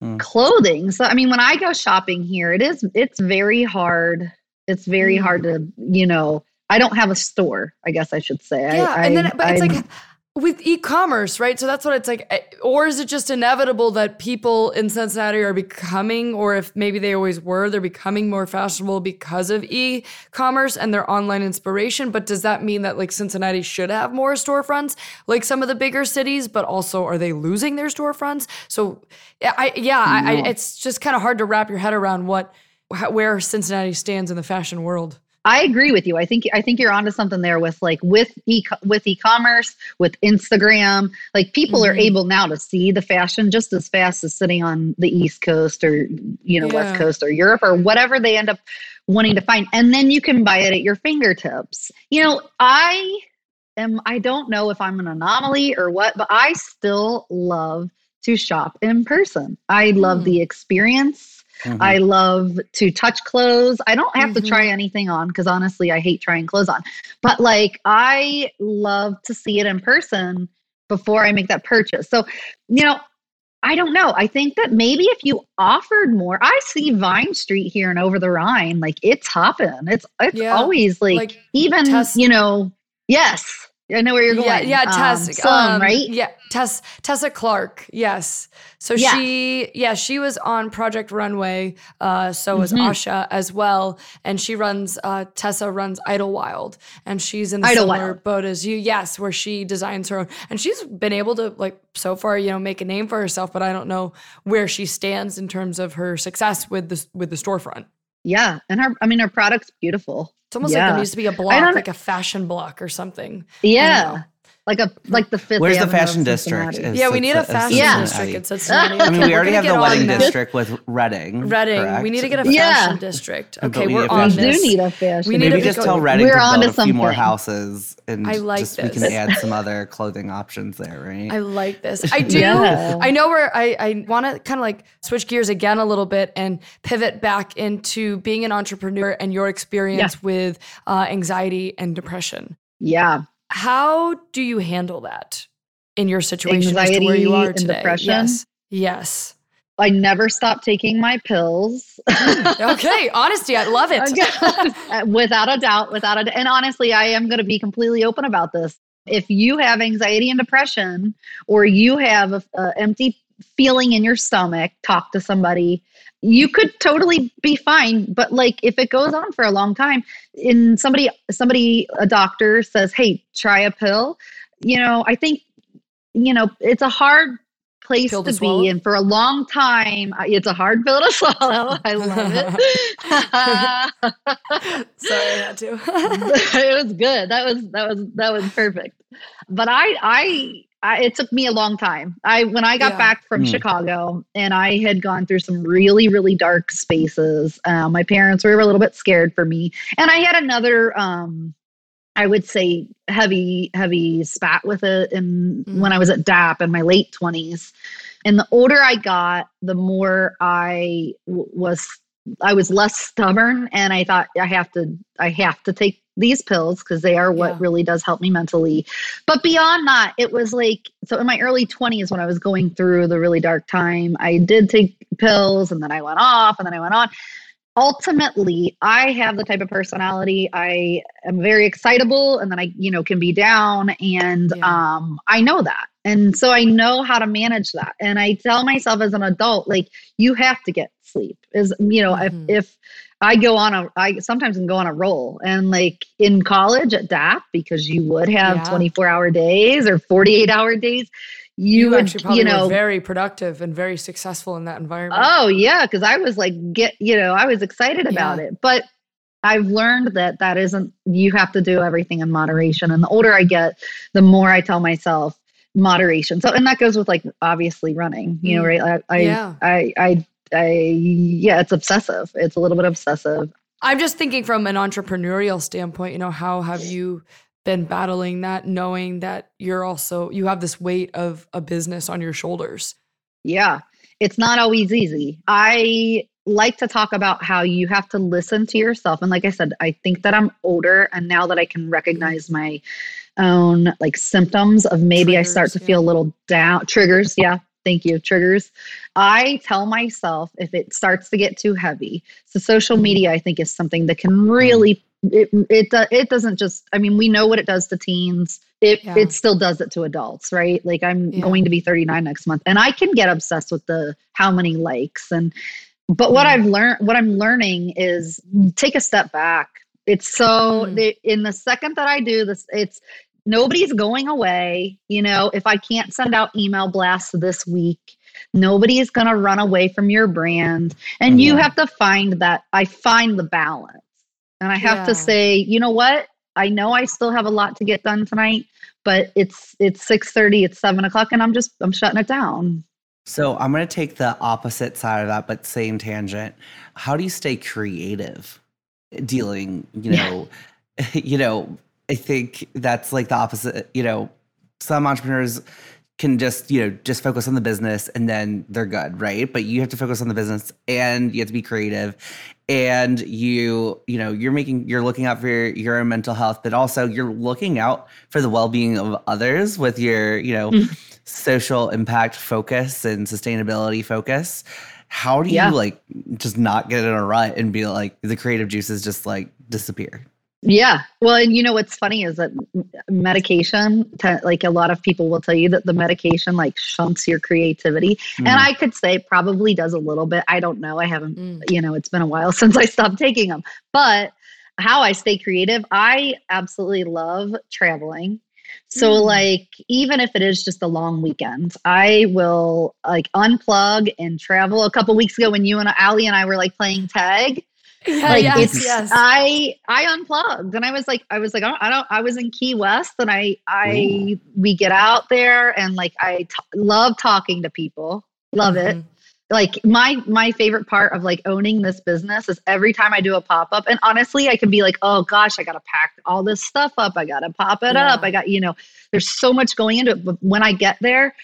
mm. clothing. So, I mean, when I go shopping here, it is, it's very hard. It's very mm. hard to, you know, I don't have a store, I guess I should say. Yeah, I, and then but it's I'm, like with e-commerce, right? So that's what it's like. Or is it just inevitable that people in Cincinnati are becoming, or if maybe they always were, they're becoming more fashionable because of e-commerce and their online inspiration? But does that mean that like Cincinnati should have more storefronts, like some of the bigger cities? But also, are they losing their storefronts? So, I yeah, no. I, I, it's just kind of hard to wrap your head around what where Cincinnati stands in the fashion world. I agree with you. I think I think you're onto something there with like with e with e-commerce, with Instagram. Like people mm-hmm. are able now to see the fashion just as fast as sitting on the East Coast or you know yeah. West Coast or Europe or whatever they end up wanting to find, and then you can buy it at your fingertips. You know, I am. I don't know if I'm an anomaly or what, but I still love to shop in person. I love mm. the experience. Mm-hmm. I love to touch clothes. I don't have mm-hmm. to try anything on because honestly, I hate trying clothes on. But like, I love to see it in person before I make that purchase. So, you know, I don't know. I think that maybe if you offered more, I see Vine Street here and Over the Rhine, like it's hopping. It's it's yeah. always like, like even, test- you know, yes. I know where you're going. Yeah, yeah Tess. Um, some, um, right? Yeah, Tess, Tessa Clark. Yes. So yeah. she, yeah, she was on Project Runway. Uh, so mm-hmm. was Asha as well. And she runs, uh, Tessa runs Idlewild. And she's in the Idlewild. Similar boat as you. Yes, where she designs her own. And she's been able to, like, so far, you know, make a name for herself. But I don't know where she stands in terms of her success with the, with the storefront. Yeah. And her, I mean, her product's beautiful. It's almost yeah. like there needs to be a block, like a fashion block or something. Yeah. You know. Like a like the fifth. Where's the fashion district? Is, yeah, we need a fashion yeah. district. It's Cincinnati. I mean, we already have the wedding district with Reading. Reading. Correct? We need to get a fashion yeah. district. Okay, we're on this. We do need a fashion district. Maybe just tell Reading we're to build a few something. more houses. And I like just, this. We can add some other clothing options there, right? I like this. I do. yeah. I know where I, I want to kind of like switch gears again a little bit and pivot back into being an entrepreneur and your experience yeah. with uh, anxiety and depression. Yeah. How do you handle that in your situation? Anxiety as to where you are today? And depression? Yes. Yes. I never stopped taking my pills. Okay. Honesty. I love it. Without a doubt. Without a doubt. And honestly, I am going to be completely open about this. If you have anxiety and depression, or you have an empty feeling in your stomach, talk to somebody. You could totally be fine, but like if it goes on for a long time, and somebody, somebody, a doctor says, "Hey, try a pill," you know, I think, you know, it's a hard place to, to be. And for a long time, it's a hard pill to swallow. I love it. Sorry, not to. It was good. That was, that was, that was perfect. But I, I, I it took me a long time. I, when I got yeah. back from mm. Chicago, and I had gone through some really, really dark spaces. Uh, my parents were a little bit scared for me, and I had another, um, I would say heavy, heavy spat with it in, mm. when I was at D A P in my late twenties. And the older I got, the more I w- was, I was less stubborn. And I thought I have to, I have to take these pills because they are what yeah. really does help me mentally. But beyond that, it was like, so in my early twenties, when I was going through the really dark time, I did take pills, and then I went off, and then I went on. Ultimately, I have the type of personality, I am very excitable, and then I, you know, can be down, and yeah. um, I know that. And so I know how to manage that. And I tell myself as an adult, like, you have to get sleep. Is, you know, mm-hmm. if, if I go on a, I sometimes can go on a roll, and like in college at D A P, because you would have twenty-four yeah. hour days or forty-eight hour days. You, you would, actually probably you know, were very productive and very successful in that environment. Oh yeah. Cause I was like, get, you know, I was excited about yeah. it, but I've learned that that isn't, you have to do everything in moderation. And the older I get, the more I tell myself moderation. So, and that goes with like, obviously running, you know, right. I, I, yeah. I, I, I, I yeah, it's obsessive. It's a little bit obsessive. I'm just thinking from an entrepreneurial standpoint, you know, how have you been battling that, knowing that you're also, you have this weight of a business on your shoulders? Yeah. It's not always easy. I like to talk about how you have to listen to yourself. And like I said, I think that I'm older, and now that I can recognize my own like symptoms of maybe triggers, I start to yeah. feel a little down, triggers. Yeah. Thank you. Triggers. I tell myself if it starts to get too heavy. So social media, I think, is something that can really It it uh, it doesn't just, I mean, we know what it does to teens. It yeah. it still does it to adults, right? Like I'm yeah. going to be thirty-nine next month, and I can get obsessed with the how many likes. And but what yeah. I've learned, what I'm learning is take a step back. It's so mm. they, in the second that I do this, it's nobody's going away. You know, if I can't send out email blasts this week, nobody is going to run away from your brand, and yeah. you have to find that. I find the balance. And I have yeah. to say, you know what? I know I still have a lot to get done tonight, but it's it's six thirty, it's seven o'clock, and I'm just, I'm shutting it down. So I'm going to take the opposite side of that, but same tangent. How do you stay creative dealing, you know, yeah. you know, I think that's like the opposite, you know, some entrepreneurs can just, you know, just focus on the business and then they're good, right? But you have to focus on the business, and you have to be creative, and you, you know, you're making, you're looking out for your, your own mental health, but also you're looking out for the well-being of others with your, you know, mm. social impact focus and sustainability focus. How do yeah. you like just not get in a rut and be like the creative juices just like disappear? Yeah. Well, and you know, what's funny is that medication, te- like a lot of people will tell you that the medication like shunts your creativity. Mm. And I could say probably does a little bit. I don't know. I haven't, mm. you know, it's been a while since I stopped taking them. But how I stay creative, I absolutely love traveling. So mm. like, even if it is just a long weekend, I will like unplug and travel. A couple weeks ago when you and Allie and I were like playing tag, Yeah, like yes, it's, yes. I, I unplugged, and I was like, I was like, I don't, I, don't, I was in Key West, and I, I, Ooh. we get out there, and like, I t- love talking to people. Love mm-hmm. it. Like my, my favorite part of like owning this business is every time I do a pop-up, and honestly, I can be like, oh gosh, I got to pack all this stuff up. I got to pop it yeah. up. I got, you know, there's so much going into it, but when I get there,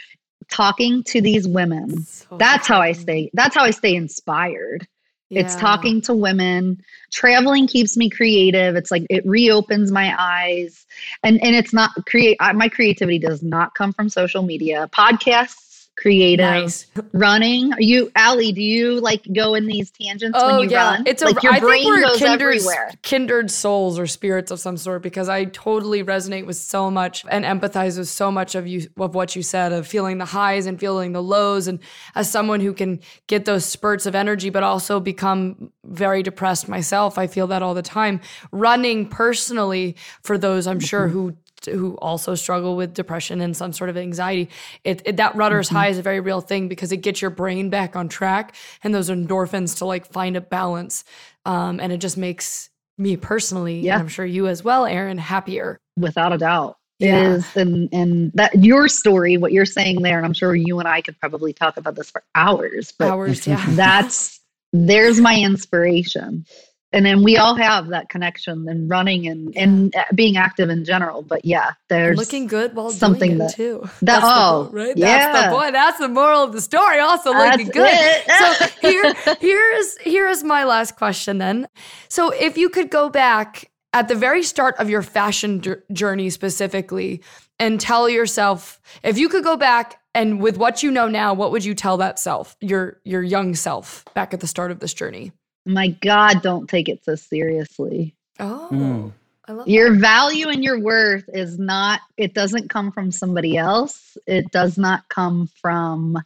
talking to these women, so that's funny. how I stay, that's how I stay inspired. Yeah. It's talking to women. Traveling keeps me creative. It's like it reopens my eyes, and and it's not create. My creativity does not come from social media, podcasts, creative, nice. running. Are you, Allie, do you like go in these tangents oh, when you yeah. run? It's a, like your I brain think we're goes kindred, everywhere. Kindred souls or spirits of some sort, because I totally resonate with so much and empathize with so much of you of what you said of feeling the highs and feeling the lows, and as someone who can get those spurts of energy but also become very depressed myself, I feel that all the time. Running personally, for those I'm sure who who also struggle with depression and some sort of anxiety, it, it that runner's mm-hmm. high is a very real thing because it gets your brain back on track and those endorphins to like find a balance. Um, and it just makes me personally, yeah. and I'm sure you as well, Erin, happier. Without a doubt. Yeah. Is and and that your story, what you're saying there, and I'm sure you and I could probably talk about this for hours. But hours, yeah. That's there's my inspiration, and then we all have that connection and running and and being active in general. But yeah, there's looking good while something doing it that, too. That that's oh, the, right? Yeah. That's the boy. That's the moral of the story. Also looking that's good. So here here is here is my last question then. So if you could go back at the very start of your fashion journey specifically and tell yourself, if you could go back and with what you know now, what would you tell that self, your your young self back at the start of this journey? My God, don't take it so seriously. Oh, mm. I love your that. Value and your worth is not, it doesn't come from somebody else. It does not come from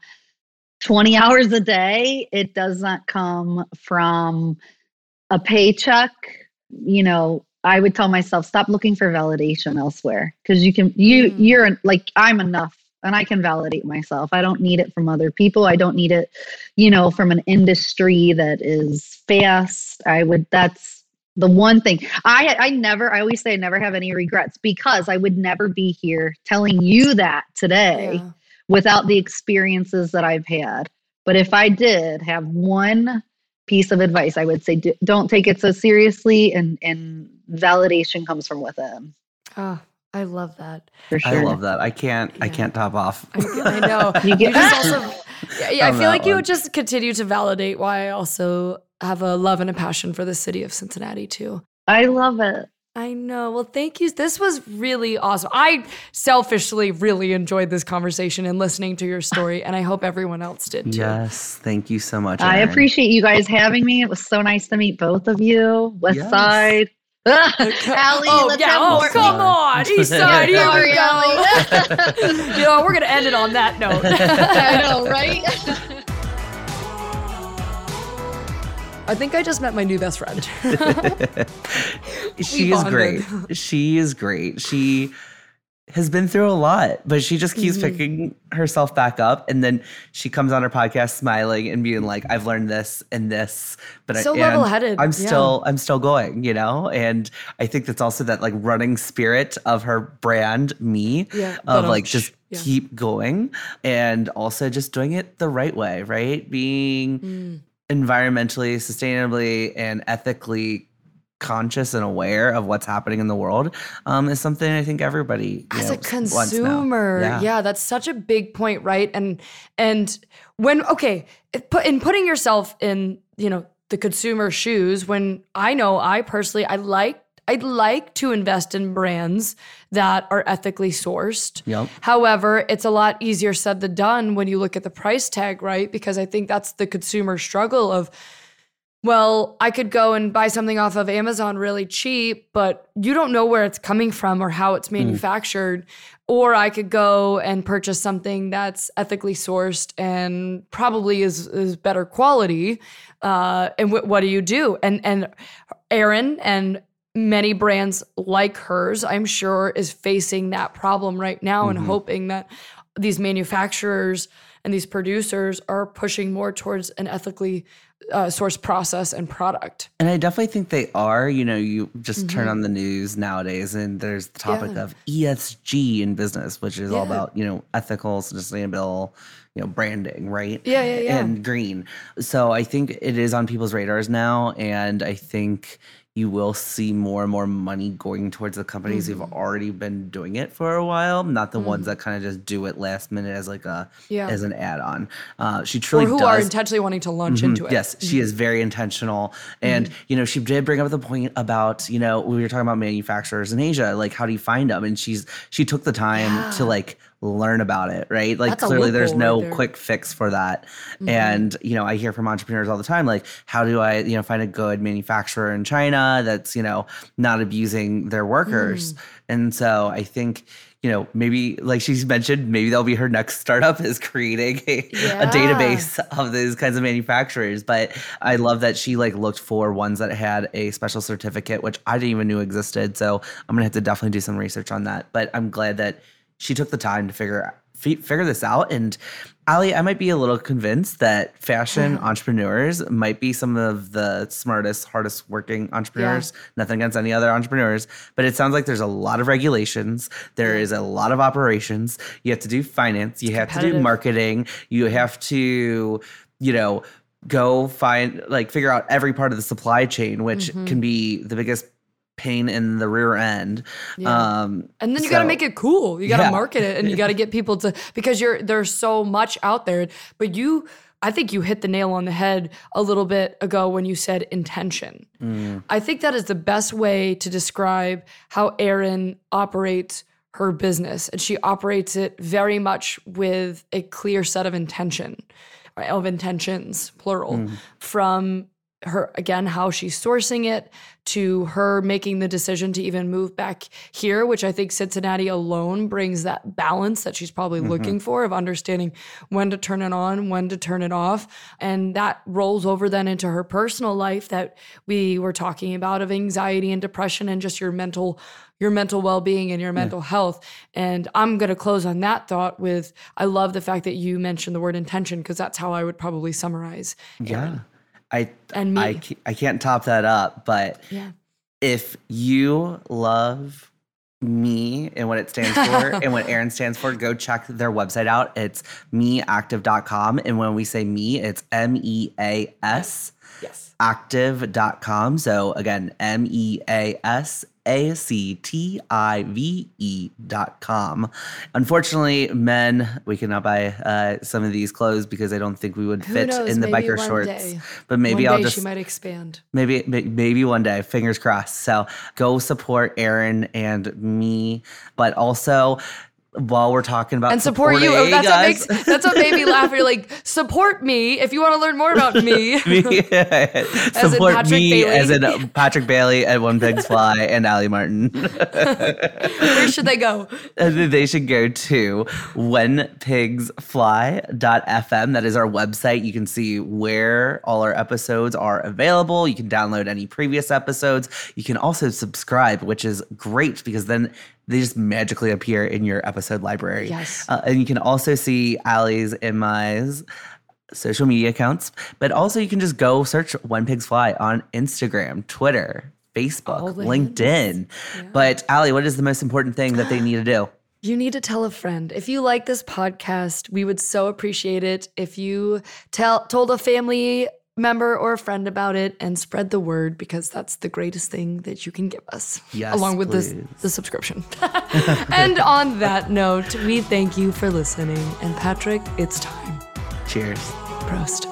twenty hours a day. It does not come from a paycheck. You know, I would tell myself, stop looking for validation elsewhere because you can, you, mm. you're like, I'm enough and I can validate myself. I don't need it from other people. I don't need it, you know, from an industry that is fast. I would, that's the one thing I, I never, I always say I never have any regrets because I would never be here telling you that today yeah. without the experiences that I've had. But if I did have one piece of advice, I would say, do, don't take it so seriously, and, and validation comes from within. Oh, I love that. For sure. I love that. I can't. Yeah. I can't top off. I, I know. You get just also. Yeah, yeah I feel like one. You would just continue to validate why I also have a love and a passion for the city of Cincinnati too. I love it. I know. Well, thank you. This was really awesome. I selfishly really enjoyed this conversation and listening to your story, and I hope everyone else did too. Yes. Thank you so much, Erin. I appreciate you guys having me. It was so nice to meet both of you. West yes. Side. Allie, oh, let's yeah. have oh, more. Come on. East Side. Here Sorry, we go. You know, we're going to end it on that note. I know, right? I think I just met my new best friend. She is great. She is great. She has been through a lot, but she just keeps mm-hmm. picking herself back up. And then she comes on her podcast smiling and being like, I've learned this and this, but so I, level-headed. I'm still, yeah. I'm still going, you know? And I think that's also that like running spirit of her brand, me, yeah, of like I'm, just yeah. keep going and also just doing it the right way, right? Being... Mm. environmentally, sustainably, and ethically conscious and aware of what's happening in the world um, is something I think everybody as know, a consumer, yeah. yeah, that's such a big point, right? And and when okay, in putting yourself in, you know, the consumer shoes, when I know I personally I like. I'd like to invest in brands that are ethically sourced. Yep. However, it's a lot easier said than done when you look at the price tag, right? Because I think that's the consumer struggle of, well, I could go and buy something off of Amazon really cheap, but you don't know where it's coming from or how it's manufactured. Mm. Or I could go and purchase something that's ethically sourced and probably is, is better quality. Uh, and w- what do you do? And, and Erin and many brands like hers, I'm sure, is facing that problem right now mm-hmm. and hoping that these manufacturers and these producers are pushing more towards an ethically uh, sourced process and product. And I definitely think they are. You know, you just mm-hmm. turn on the news nowadays and there's the topic yeah. of E S G in business, which is yeah. all about, you know, ethical, sustainable, you know, branding, right? Yeah, yeah, yeah. And green. So I think it is on people's radars now. And I think you will see more and more money going towards the companies mm-hmm. who've already been doing it for a while, not the mm-hmm. ones that kind of just do it last minute as like a yeah. as an add-on. Uh, she truly or who does. Are intentionally wanting to launch mm-hmm. into it. Yes, she is very intentional, and mm-hmm. you know she did bring up the point about you know we were talking about manufacturers in Asia, like how do you find them? And she's she took the time yeah. to like learn about it, right? Like that's clearly there's no right there. Quick fix for that. Mm-hmm. And, you know, I hear from entrepreneurs all the time, like, how do I, you know, find a good manufacturer in China that's, you know, not abusing their workers? Mm. And so I think you know, maybe like she's mentioned, maybe that'll be her next startup is creating a, yeah. a database of those kinds of manufacturers. But I love that she like looked for ones that had a special certificate, which I didn't even know existed. So I'm going to have to definitely do some research on that. But I'm glad that she took the time to figure out. figure this out. And Ali, I might be a little convinced that fashion mm-hmm. entrepreneurs might be some of the smartest, hardest working entrepreneurs. Yeah. Nothing against any other entrepreneurs, but it sounds like there's a lot of regulations. There is a lot of operations. You have to do finance. You have to do marketing. You have to, you know, go find, like figure out every part of the supply chain, which mm-hmm. can be the biggest pain in the rear end. Yeah. Um, and then you so, got to make it cool. You got to yeah. market it, and you got to get people to, because you're, there's so much out there, but you, I think you hit the nail on the head a little bit ago when you said intention. Mm. I think that is the best way to describe how Erin operates her business, and she operates it very much with a clear set of intention, of intentions, plural, mm. from her, again, how she's sourcing it, to her making the decision to even move back here, which I think Cincinnati alone brings that balance that she's probably mm-hmm. looking for, of understanding when to turn it on, when to turn it off. And that rolls over then into her personal life that we were talking about, of anxiety and depression and just your mental your mental well-being and your mental yeah. health. And I'm going to close on that thought with, I love the fact that you mentioned the word intention, because that's how I would probably summarize Erin. Yeah. I, and me. I, I can't top that up, but yeah. if you love me and what it stands for and what Erin stands for, go check their website out. It's me active dot com. And when we say me, it's M E A S, yes. active dot com. So again, M E A S. A C T I V E dot com. Unfortunately, men, we cannot buy uh, some of these clothes because I don't think we would fit knows, in the biker shorts. Day. But maybe one I'll day just. She might expand. Maybe, maybe one day. Fingers crossed. So go support Erin and me, but also. While we're talking about and support you, oh, that's guys. what makes that's what made me laugh. You're like, support me if you want to learn more about me. me yeah. as support me Bailey. as in Patrick Bailey and One Pigs Fly and Ali Martin. Where should they go? They should go to when pigs fly dot f m. That is our website. You can see where all our episodes are available. You can download any previous episodes. You can also subscribe, which is great because then. They just magically appear in your episode library. Yes. Uh, and you can also see Ali's and my's social media accounts. But also you can just go search When Pigs Fly on Instagram, Twitter, Facebook, oh, LinkedIn. Yeah. But Ali, what is the most important thing that they need to do? You need to tell a friend. If you like this podcast, we would so appreciate it if you tell told a family member or a friend about it, and spread the word, because that's the greatest thing that you can give us, yes, along with this, the subscription. And on that note, we thank you for listening. And Patrick, it's time. Cheers. Prost.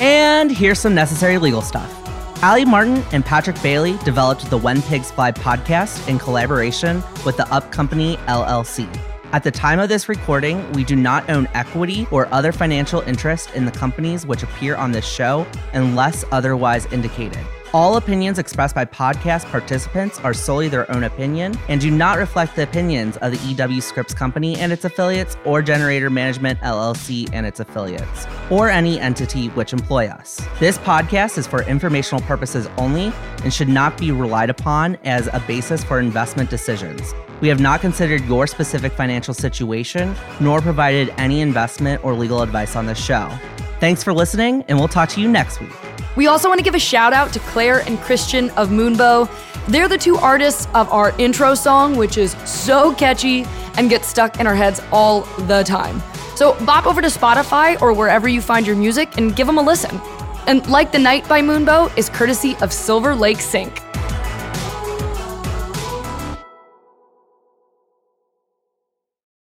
And here's some necessary legal stuff. Ali Martin and Patrick Bailey developed the When Pigs Fly podcast in collaboration with the Up Company, L L C. At the time of this recording, we do not own equity or other financial interest in the companies which appear on this show unless otherwise indicated. All opinions expressed by podcast participants are solely their own opinion and do not reflect the opinions of the E W Scripps Company and its affiliates, or Generator Management L L C and its affiliates, or any entity which employ us. This podcast is for informational purposes only and should not be relied upon as a basis for investment decisions. We have not considered your specific financial situation, nor provided any investment or legal advice on this show. Thanks for listening, and we'll talk to you next week. We also want to give a shout out to Claire and Christian of Moonbow. They're the two artists of our intro song, which is so catchy and gets stuck in our heads all the time. So bop over to Spotify or wherever you find your music and give them a listen. And Like the Night by Moonbow is courtesy of Silver Lake Sync.